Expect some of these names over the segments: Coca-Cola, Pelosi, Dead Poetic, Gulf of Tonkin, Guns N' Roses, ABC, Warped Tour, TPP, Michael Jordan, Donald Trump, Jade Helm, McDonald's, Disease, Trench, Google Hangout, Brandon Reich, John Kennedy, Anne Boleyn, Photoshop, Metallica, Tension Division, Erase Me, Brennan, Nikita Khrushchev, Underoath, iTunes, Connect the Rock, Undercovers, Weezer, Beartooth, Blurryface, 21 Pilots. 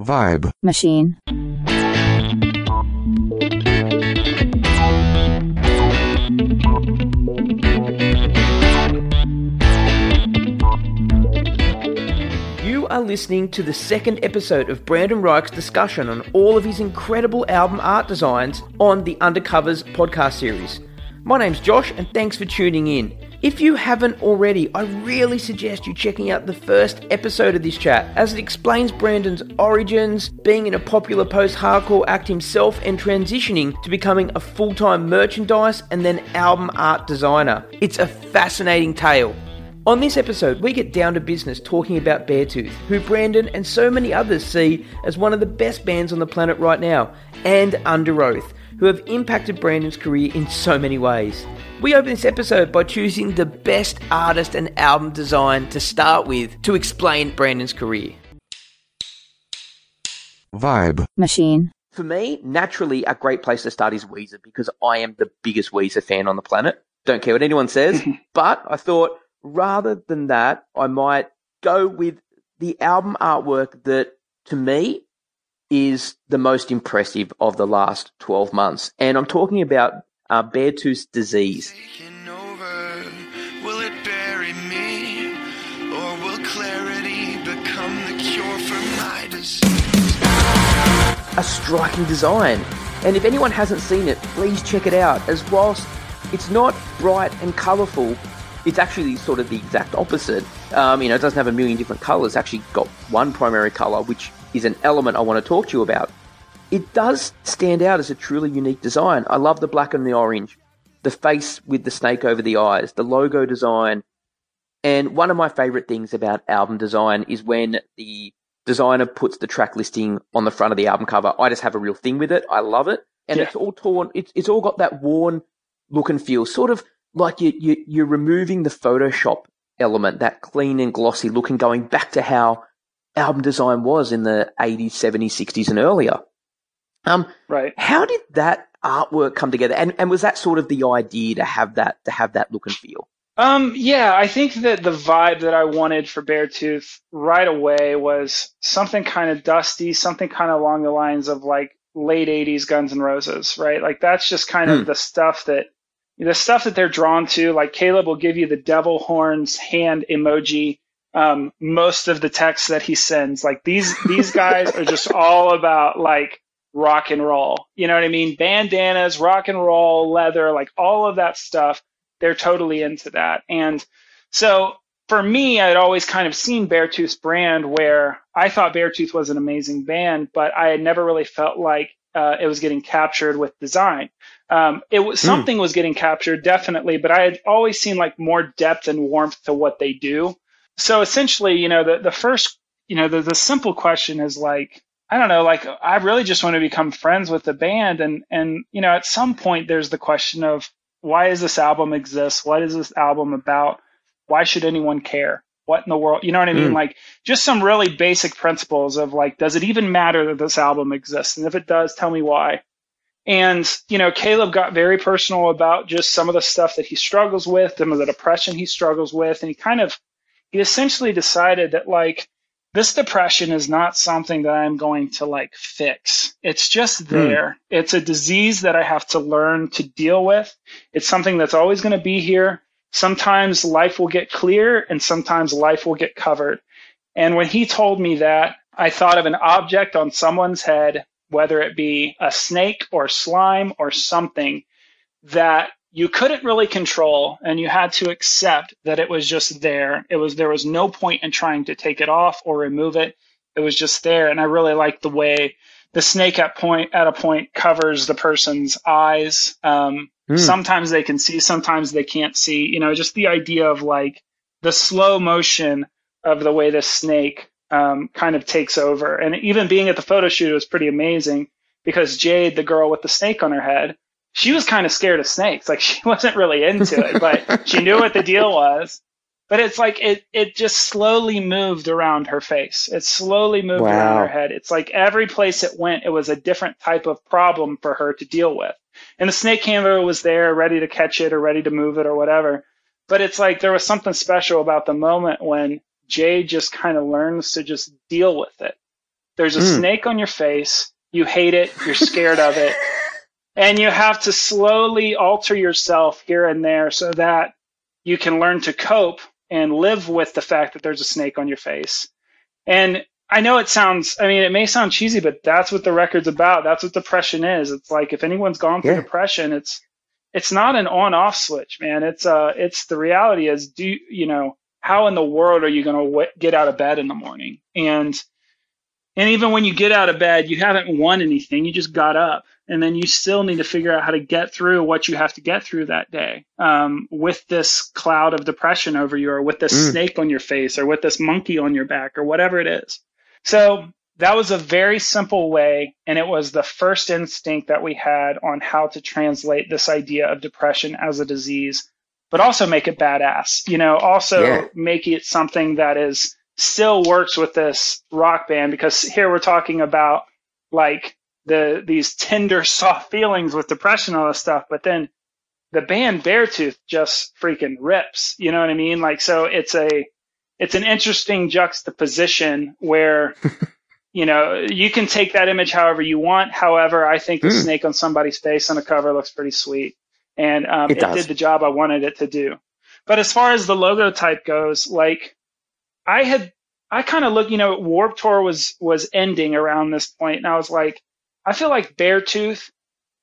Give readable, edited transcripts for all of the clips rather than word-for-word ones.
Vibe Machine. You are listening to the second episode of Brandon Reich's discussion on all of his incredible album art designs on the Undercovers podcast series. My name's Josh, and thanks for tuning in. If you haven't already, I really suggest you checking out the first episode of this chat, as it explains Brandon's origins, being in a popular post-hardcore act himself, and transitioning to becoming a full-time merchandise and then album art designer. It's a fascinating tale. On this episode, we get down to business talking about Beartooth, who Brandon and so many others see as one of the best bands on the planet right now, and Underoath, who have impacted Brandon's career in so many ways. We open this episode by choosing the best artist and album design to start with to explain Brandon's career. Vibe Machine. For me, naturally, a great place to start is Weezer, because I am the biggest Weezer fan on the planet. Don't care what anyone says, but I thought rather than that, I might go with the album artwork that, to me, is the most impressive of the last 12 months. And I'm talking about Beartooth's Disease. Over, will it bury me, or will clarity become the cure for my disease? A striking design, and if anyone hasn't seen it, please check it out, as whilst it's not bright and colourful, it's actually sort of the exact opposite. It doesn't have a million different colours. It's actually got one primary colour, which is an element I want to talk to you about. It does stand out as a truly unique design. I love the black and the orange, the face with the snake over the eyes, the logo design. And one of my favourite things about album design is when the designer puts the track listing on the front of the album cover. I just have a real thing with it. I love it. And It's all torn. It's all got that worn look and feel, sort of like you're removing the Photoshop element, that clean and glossy look, and going back to how album design was in the 80s, 70s, 60s and earlier. Right. How did that artwork come together? And was that sort of the idea to have that look and feel? I think that the vibe that I wanted for Beartooth right away was something kind of dusty, something kind of along the lines of like late 80s Guns N' Roses, right? Like that's just kind of the stuff that they're drawn to. Like Caleb will give you the devil horns hand emoji. Most of the texts that he sends, like these guys are just all about like rock and roll, you know what I mean? Bandanas, rock and roll, leather, like all of that stuff. They're totally into that. And so for me, I'd always kind of seen Beartooth's brand where I thought Beartooth was an amazing band, but I had never really felt like it was getting captured with design. Something was getting captured, definitely, but I had always seen like more depth and warmth to what they do. So essentially, the first simple question is like, I don't know, like I really just want to become friends with the band. And at some point there's the question of why does this album exist? What is this album about? Why should anyone care? What in the world? You know what I mean? Like just some really basic principles of like, does it even matter that this album exists? And if it does, tell me why. And, Caleb got very personal about just some of the stuff that he struggles with, some of the depression he struggles with. And he essentially decided that like, this depression is not something that I'm going to like fix. It's just there. It's a disease that I have to learn to deal with. It's something that's always going to be here. Sometimes life will get clear and sometimes life will get covered. And when he told me that, I thought of an object on someone's head, whether it be a snake or slime or something that you couldn't really control, and you had to accept that it was just there. There was no point in trying to take it off or remove it. It was just there. And I really liked the way the snake at a point covers the person's eyes. Sometimes they can see, sometimes they can't see, just the idea of like the slow motion of the way this snake kind of takes over. And even being at the photo shoot was pretty amazing because Jade, the girl with the snake on her head, she was kind of scared of snakes. Like she wasn't really into it, but she knew what the deal was. But it's like it just slowly moved around her face. It slowly moved around her head. It's like every place it went, it was a different type of problem for her to deal with. And the snake handler was there ready to catch it or ready to move it or whatever. But it's like there was something special about the moment when Jay just kind of learns to just deal with it. There's a snake on your face. You hate it. You're scared of it. And you have to slowly alter yourself here and there so that you can learn to cope and live with the fact that there's a snake on your face. And I know it sounds, I mean, it may sound cheesy, but that's what the record's about. That's what depression is. It's like, if anyone's gone through depression, it's not an on-off switch, man. It's the reality is, how in the world are you going to get out of bed in the morning? And even when you get out of bed, you haven't won anything. You just got up, and then you still need to figure out how to get through what you have to get through that day, with this cloud of depression over you, or with this snake on your face, or with this monkey on your back, or whatever it is. So that was a very simple way, and it was the first instinct that we had on how to translate this idea of depression as a disease, but also make it badass, make it something that is still works with this rock band, because here we're talking about like these tender, soft feelings with depression and all this stuff, but then the band Beartooth just freaking rips, you know what I mean? Like, so it's an interesting juxtaposition where you can take that image however you want. However, I think the snake on somebody's face on a cover looks pretty sweet, and it did the job I wanted it to do. But as far as the logo type goes, like I kind of look, Warped Tour was ending around this point, and I was like, I feel like Beartooth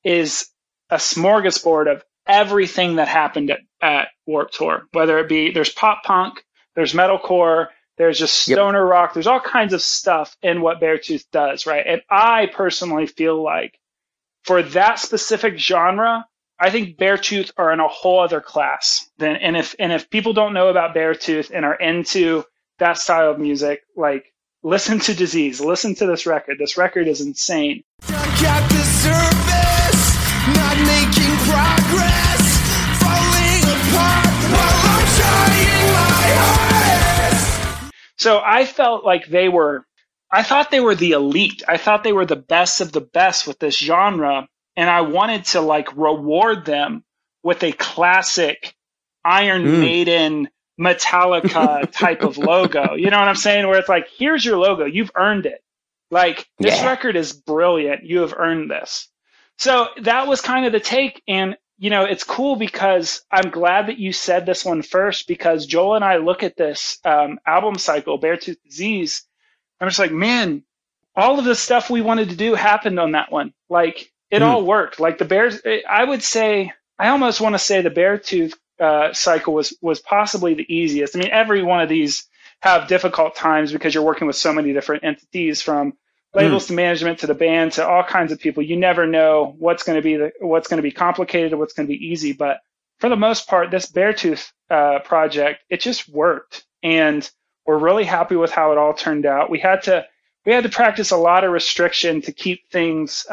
is a smorgasbord of everything that happened at Warped Tour, whether it be there's pop punk, there's metalcore, there's just stoner rock, there's all kinds of stuff in what Beartooth does, right? And I personally feel like for that specific genre, I think Beartooth are in a whole other class. And if people don't know about Beartooth and are into that style of music, like, listen to Disease, listen to this record. This record is insane. Stuck at the surface, not making progress, falling apart while I'm trying my hardest. So I felt like I thought they were the elite. I thought they were the best of the best with this genre, and I wanted to like reward them with a classic Iron Maiden Metallica type of logo. You know what I'm saying? Where it's like, here's your logo. You've earned it. Like, this record is brilliant. You have earned this. So that was kind of the take. And, it's cool because I'm glad that you said this one first, because Joel and I look at this album cycle, Beartooth Disease. I'm just like, man, all of the stuff we wanted to do happened on that one. Like, it all worked. Like, the Bears, I would say, I almost want to say the Beartooth cycle was possibly the easiest. I mean, every one of these have difficult times because you're working with so many different entities, from labels to management to the band to all kinds of people. You never know what's going to be complicated or what's going to be easy. But for the most part, this Beartooth project, it just worked, and we're really happy with how it all turned out. We had to practice a lot of restriction to keep things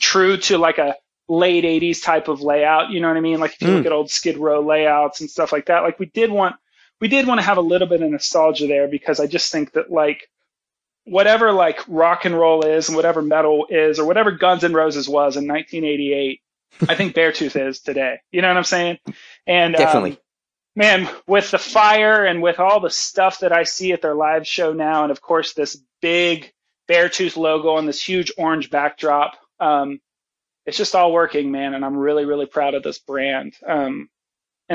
true to like a late 80s type of layout, you know what I mean? Like, if you look at old Skid Row layouts and stuff like that, like we did want to have a little bit of nostalgia there, because I just think that like whatever like rock and roll is and whatever metal is or whatever Guns N' Roses was in 1988, I think Beartooth is today. You know what I'm saying? And definitely, man, with the fire and with all the stuff that I see at their live show now, and of course this big Beartooth logo on this huge orange backdrop, it's just all working, man, and I'm really, really proud of this brand. And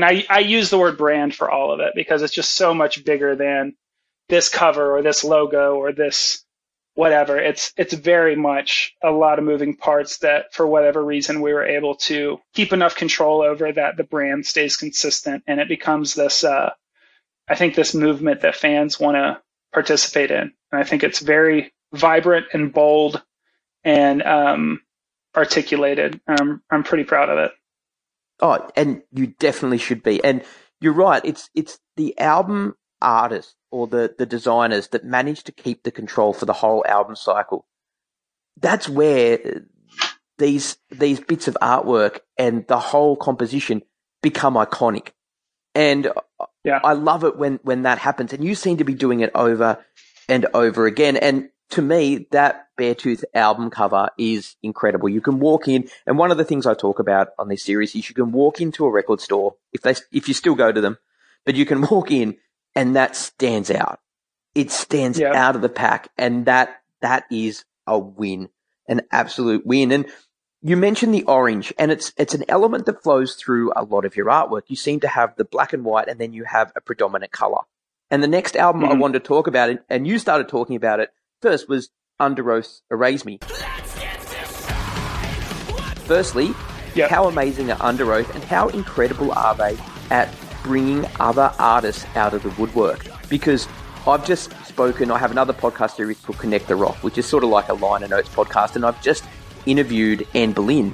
I use the word brand for all of it, because it's just so much bigger than this cover or this logo or this whatever. It's very much a lot of moving parts that, for whatever reason, we were able to keep enough control over that the brand stays consistent, and it becomes this, I think, this movement that fans want to participate in. And I think it's very vibrant and bold and articulated. I'm pretty proud of it. Oh, and you definitely should be. And you're right. It's the album artists or the designers that manage to keep the control for the whole album cycle. That's where these bits of artwork and the whole composition become iconic. And I love it when that happens. And you seem to be doing it over and over again. And to me, that Beartooth album cover is incredible. You can walk in, and one of the things I talk about on this series is you can walk into a record store, if you still go to them, but you can walk in and that stands out. It stands out of the pack, and that that is a win, an absolute win. And you mentioned the orange, and it's an element that flows through a lot of your artwork. You seem to have the black and white, and then you have a predominant color. And the next album I wanted to talk about, it, and you started talking about it first, was Underoath's Erase Me. Firstly, how amazing are Underoath, and how incredible are they at bringing other artists out of the woodwork? Because I've just spoken, I have another podcast series called Connect the Rock, which is sort of like a liner notes podcast, and I've just interviewed Anne Boleyn,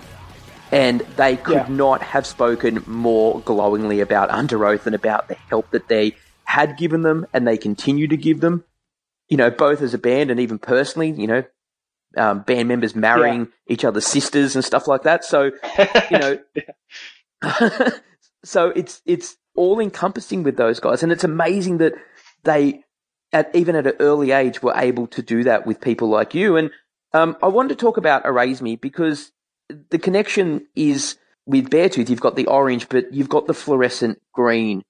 and they could not have spoken more glowingly about Underoath and about the help that they had given them and they continue to give them, you know, both as a band and even personally, you know, band members marrying each other's sisters and stuff like that. So, you know, so it's all encompassing with those guys. And it's amazing that they, even at an early age, were able to do that with people like you. And I wanted to talk about Erase Me because the connection is with Beartooth. You've got the orange, but you've got the fluorescent green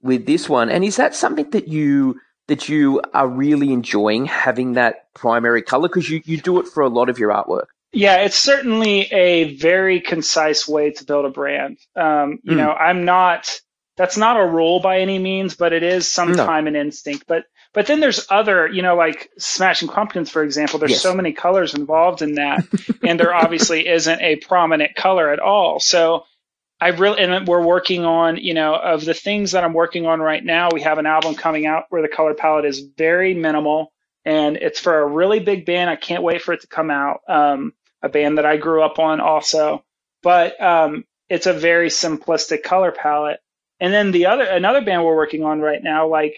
with this one. And is that something that you are really enjoying, having that primary color? Because you do it for a lot of your artwork. Yeah, it's certainly a very concise way to build a brand. You know, I'm not – that's not a rule by any means, but it is sometime an instinct. But then there's other, you know, like Smashing Pumpkins, for example. There's so many colors involved in that, and there obviously isn't a prominent color at all. So I really, and we're working on, you know, of the things that I'm working on right now, we have an album coming out where the color palette is very minimal, and it's for a really big band. I can't wait for it to come out. A band that I grew up on also, but it's a very simplistic color palette. And then the other, another band we're working on right now, like,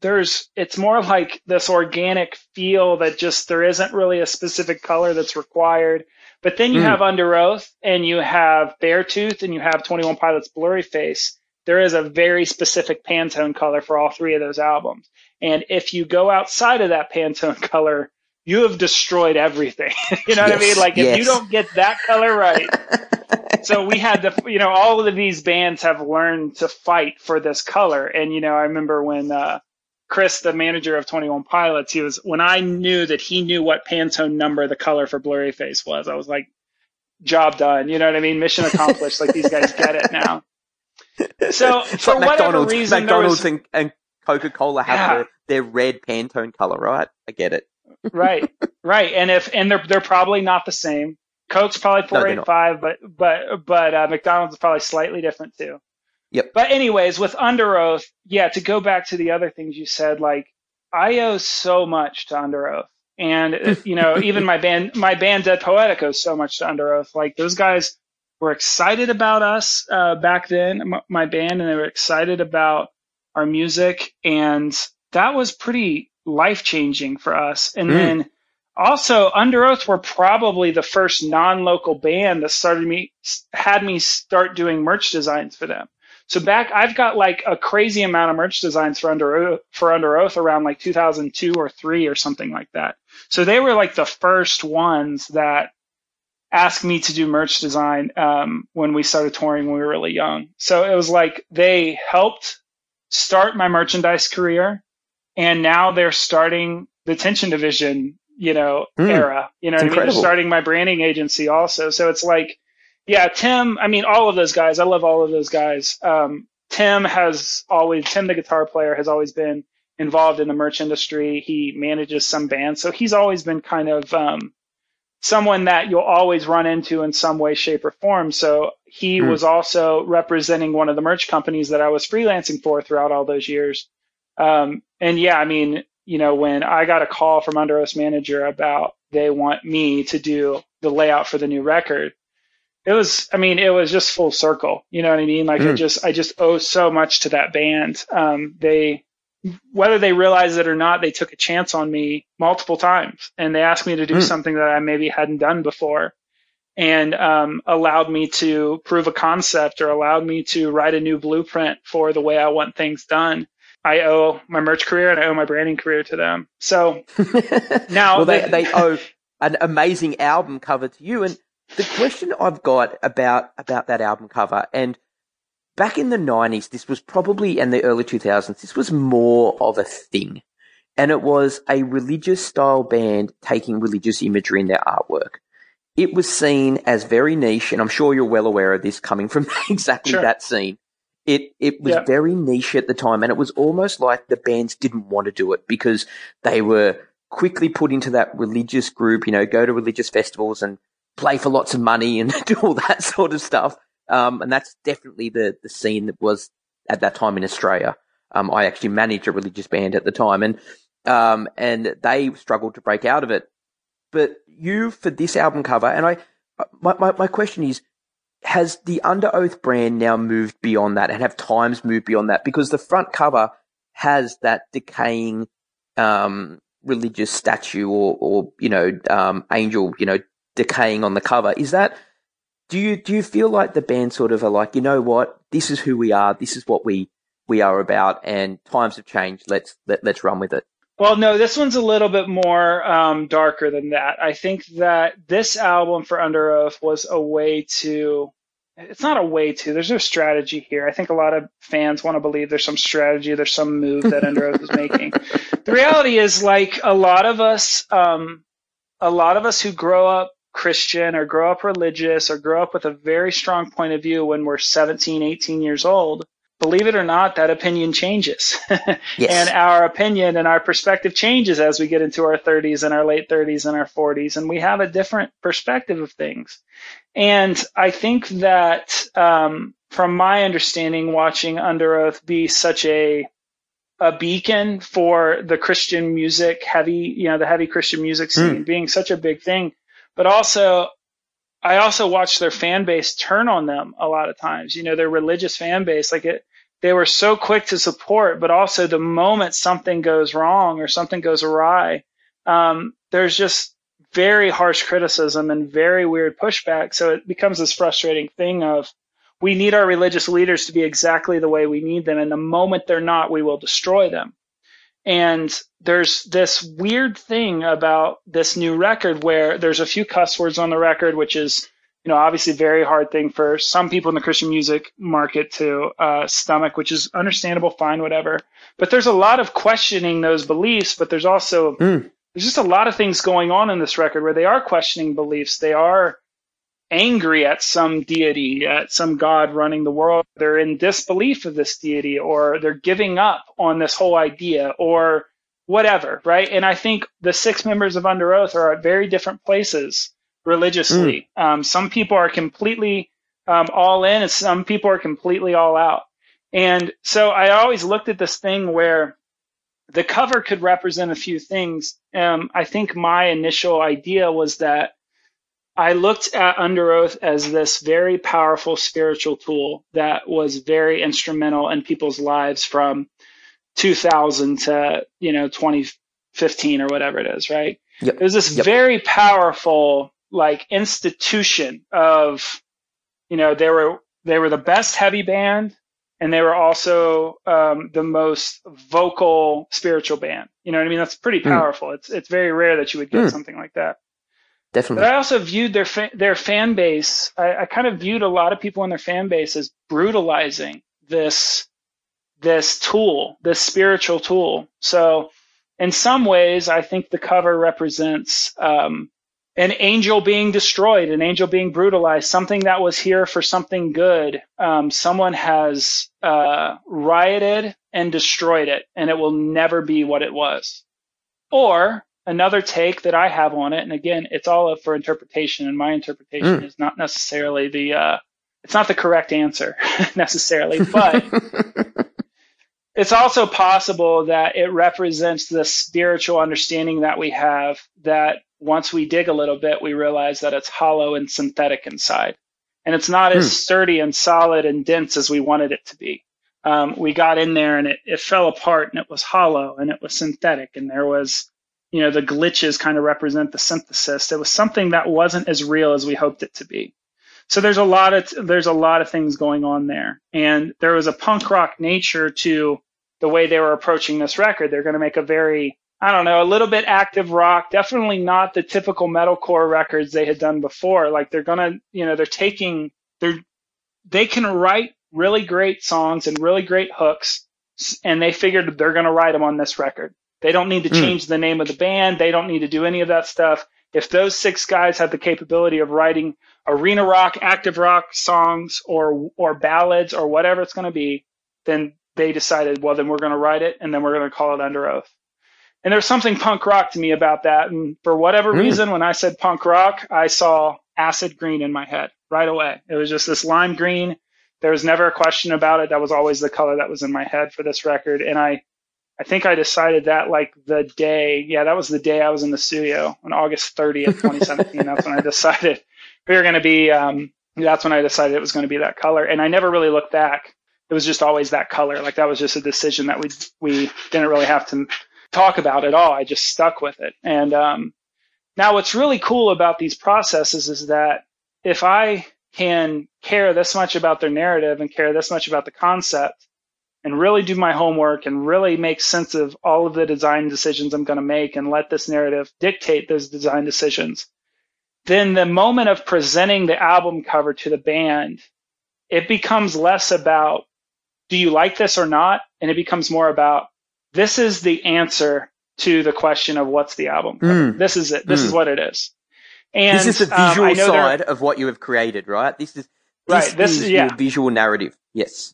there's, it's more like this organic feel that just, there isn't really a specific color that's required. But then you have Underoath, and you have Beartooth, and you have 21 Pilots Blurryface. There is a very specific Pantone color for all three of those albums. And if you go outside of that Pantone color, you have destroyed everything. You know what I mean? Like, if you don't get that color right. So we had to, you know, all of these bands have learned to fight for this color. And, you know, I remember when, Chris, the manager of 21 Pilots, he was, when I knew that he knew what Pantone number the color for Blurryface was, I was like, job done. You know what I mean? Mission accomplished. Like, these guys get it now. So it's for like whatever reason, McDonald's there was, and Coca-Cola have their red Pantone color, right? I get it. Right. And they're probably not the same. Coke's probably 485, but McDonald's is probably slightly different too. Yep. But anyways, with Underoath, to go back to the other things you said, like, I owe so much to Underoath. And, you know, even my band Dead Poetic owes so much to Underoath. Like, those guys were excited about us back then, my band, and they were excited about our music. And that was pretty life-changing for us. And then also, Underoath were probably the first non-local band that had me start doing merch designs for them. So I've got like a crazy amount of merch designs for Underoath around like 2002 or 2003 or something like that. So they were like the first ones that asked me to do merch design when we started touring when we were really young. So it was like they helped start my merchandise career, and now they're starting the Tension Division, you know, era. You know what I mean? They're starting my branding agency also. So it's like, Tim, I mean, all of those guys, I love all of those guys. Tim, the guitar player, has always been involved in the merch industry. He manages some bands. So he's always been kind of someone that you'll always run into in some way, shape, or form. So he was also representing one of the merch companies that I was freelancing for throughout all those years. I mean, you know, when I got a call from Underoath's manager about they want me to do the layout for the new record, it was just full circle. You know what I mean? Like, I just owe so much to that band. Whether they realize it or not, they took a chance on me multiple times, and they asked me to do something that I maybe hadn't done before, and allowed me to prove a concept, or allowed me to write a new blueprint for the way I want things done. I owe my merch career and I owe my branding career to them. So now well, they owe an amazing album cover to you. And the question I've got about that album cover, and back in the 90s, this was probably, and the early 2000s, this was more of a thing. and it was a religious-style band taking religious imagery in their artwork. It was seen as very niche, and I'm sure you're well aware of this coming from exactly sure. that scene. It was yep. very niche at the time, and it was almost like the bands didn't want to do it because they were quickly put into that religious group, you know, go to religious festivals and play for lots of money and do all that sort of stuff. And that's definitely the scene that was at that time in Australia. I actually managed a religious band at the time, and they struggled to break out of it. But you, for this album cover, and my question is, has the Underoath brand now moved beyond that, and have times moved beyond that? Because the front cover has that decaying religious statue or you know, angel, you know, decaying on the cover. Is that do you feel like the band sort of are like, you know what, this is who we are, this is what we are about, and times have changed, let's run with it? Well, no, this one's a little bit more darker than that. I think that this album for Underoath was a way to – it's not a way to. There's no strategy here. I think a lot of fans want to believe there's some strategy, there's some move that Underoath is making. The reality is, like, a lot of us who grow up Christian or grow up religious or grow up with a very strong point of view when we're 17, 18 years old, believe it or not, that opinion changes. Yes. And our opinion and our perspective changes as we get into our 30s and our late 30s and our 40s, and we have a different perspective of things. And I think that from my understanding, watching Underoath be such a beacon for the Christian music, the heavy Christian music scene being such a big thing, but also I also watched their fan base turn on them a lot of times. You know, their religious fan base, they were so quick to support, but also the moment something goes wrong or something goes awry, there's just very harsh criticism and very weird pushback. So it becomes this frustrating thing of, we need our religious leaders to be exactly the way we need them, and the moment they're not, we will destroy them. And there's this weird thing about this new record where there's a few cuss words on the record, which is, you know, obviously a very hard thing for some people in the Christian music market to stomach, which is understandable, fine, whatever. But there's a lot of questioning those beliefs, but there's also there's just a lot of things going on in this record where they are questioning beliefs. They are angry at some deity, at some god running the world. They're in disbelief of this deity, or they're giving up on this whole idea, or whatever, right? And I think the six members of Underoath are at very different places religiously. Some people are completely all in, and some people are completely all out. And so I always looked at this thing where the cover could represent a few things. I think my initial idea was that I looked at Underoath as this very powerful spiritual tool that was very instrumental in people's lives from 2000 to, 2015 or whatever it is, right? Yep. It was this very powerful, institution of, they were the best heavy band, and they were also the most vocal spiritual band. You know what I mean? That's pretty powerful. It's very rare that you would get something like that. Definitely. But I also viewed their fan base. I kind of viewed a lot of people in their fan base as brutalizing this tool, this spiritual tool. So in some ways, I think the cover represents an angel being destroyed, an angel being brutalized, something that was here for something good. Someone has rioted and destroyed it, and it will never be what it was. Or another take that I have on it, and again, it's all up for interpretation, and my interpretation is not necessarily it's not the correct answer necessarily, but it's also possible that it represents the spiritual understanding that we have, that once we dig a little bit, we realize that it's hollow and synthetic inside, and it's not as sturdy and solid and dense as we wanted it to be. We got in there, and it fell apart, and it was hollow, and it was synthetic, and there was the glitches kind of represent the synthesis. It was something that wasn't as real as we hoped it to be. So there's a lot of things going on there. And there was a punk rock nature to the way they were approaching this record. They're going to make a very, a little bit active rock, definitely not the typical metalcore records they had done before. Like they're going to, they can write really great songs and really great hooks, and they figured they're going to write them on this record. They don't need to change the name of the band. They don't need to do any of that stuff. If those six guys had the capability of writing arena rock, active rock songs, or ballads, or whatever it's going to be, then they decided, well, then we're going to write it, and then we're going to call it Underoath. And there's something punk rock to me about that. And for whatever reason, when I said punk rock, I saw acid green in my head right away. It was just this lime green. There was never a question about it. That was always the color that was in my head for this record. And I think I decided that like the day. Yeah, that was the day I was in the studio on August 30th, 2017. That's when I decided we were going to be, that's when I decided it was going to be that color. And I never really looked back. It was just always that color. Like that was just a decision that we didn't really have to talk about at all. I just stuck with it. And now what's really cool about these processes is that if I can care this much about their narrative and care this much about the concept and really do my homework and really make sense of all of the design decisions I'm going to make and let this narrative dictate those design decisions, then the moment of presenting the album cover to the band, it becomes less about, do you like this or not? And it becomes more about, this is the answer to the question of what's the album cover. This is it. This is what it is. And this is the visual side of what you have created, right? This is your visual narrative. Yes.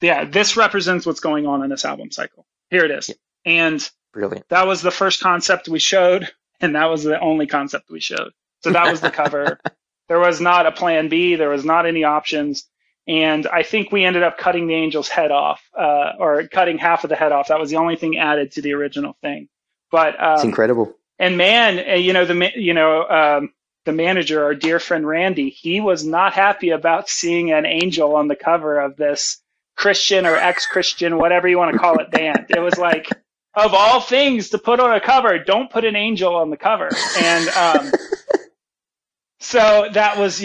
Yeah. This represents what's going on in this album cycle. Here it is. Yeah. And brilliant. That was the first concept we showed. And that was the only concept we showed. So that was the cover. There was not a plan B. There was not any options. And I think we ended up cutting the angel's head off, or cutting half of the head off. That was the only thing added to the original thing. But it's incredible. And man, the manager, our dear friend Randy, he was not happy about seeing an angel on the cover of this Christian or ex-Christian, whatever you want to call it, band. It was like, of all things to put on a cover, don't put an angel on the cover. And so that was,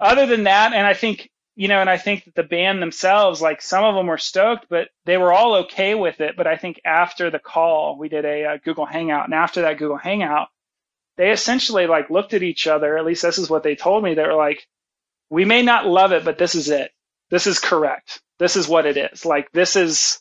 other than that, and I think. And I think that the band themselves, like some of them were stoked, but they were all okay with it. But I think after the call, we did a Google Hangout. And after that Google Hangout, they essentially like looked at each other. At least this is what they told me. They were like, we may not love it, but this is it. This is correct. This is what it is. Like this is,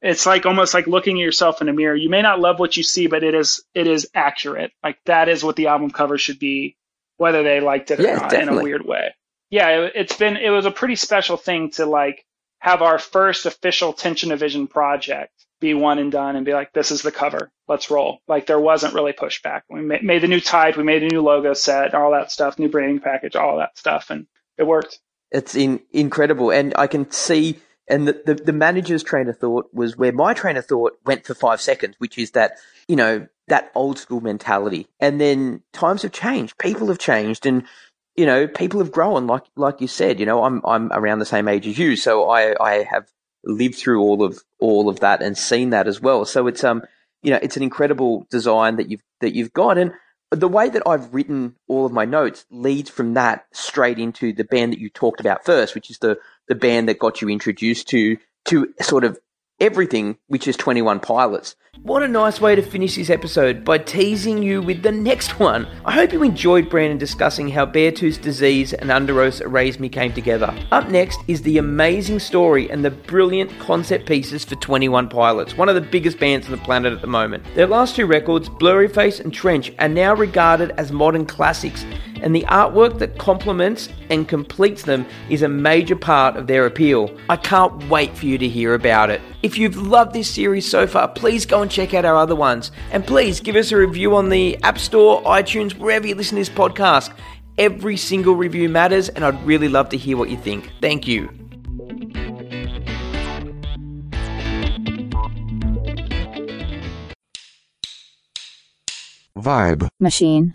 it's like almost like looking at yourself in a mirror. You may not love what you see, but it is accurate. Like that is what the album cover should be, whether they liked it or not, definitely. In a weird way. Yeah, it was a pretty special thing to like have our first official Tension Division project be one and done and be like, this is the cover. Let's roll. Like there wasn't really pushback. We made the new type. We made a new logo set, all that stuff, new branding package, all that stuff. And it worked. It's incredible. And I can see, and the manager's train of thought was where my train of thought went for 5 seconds, which is that, that old school mentality. And then times have changed. People have changed. And people have grown, like you said. I'm around the same age as you, so I have lived through all of that and seen that as well. So it's it's an incredible design that you've got, and the way that I've written all of my notes leads from that straight into the band that you talked about first, which is the band that got you introduced to sort of everything, which is 21 Pilots. What a nice way to finish this episode, by teasing you with the next one. I hope you enjoyed Brandon discussing how Beartooth's Disease and Underoath's Erase Me came together. Up next is the amazing story and the brilliant concept pieces for 21 Pilots, one of the biggest bands on the planet at the moment. Their last two records, Blurryface and Trench, are now regarded as modern classics, and the artwork that complements and completes them is a major part of their appeal. I can't wait for you to hear about it. If you've loved this series so far, please go and check out our other ones. And please give us a review on the App Store, iTunes, wherever you listen to this podcast. Every single review matters, and I'd really love to hear what you think. Thank you. Vibe Machine.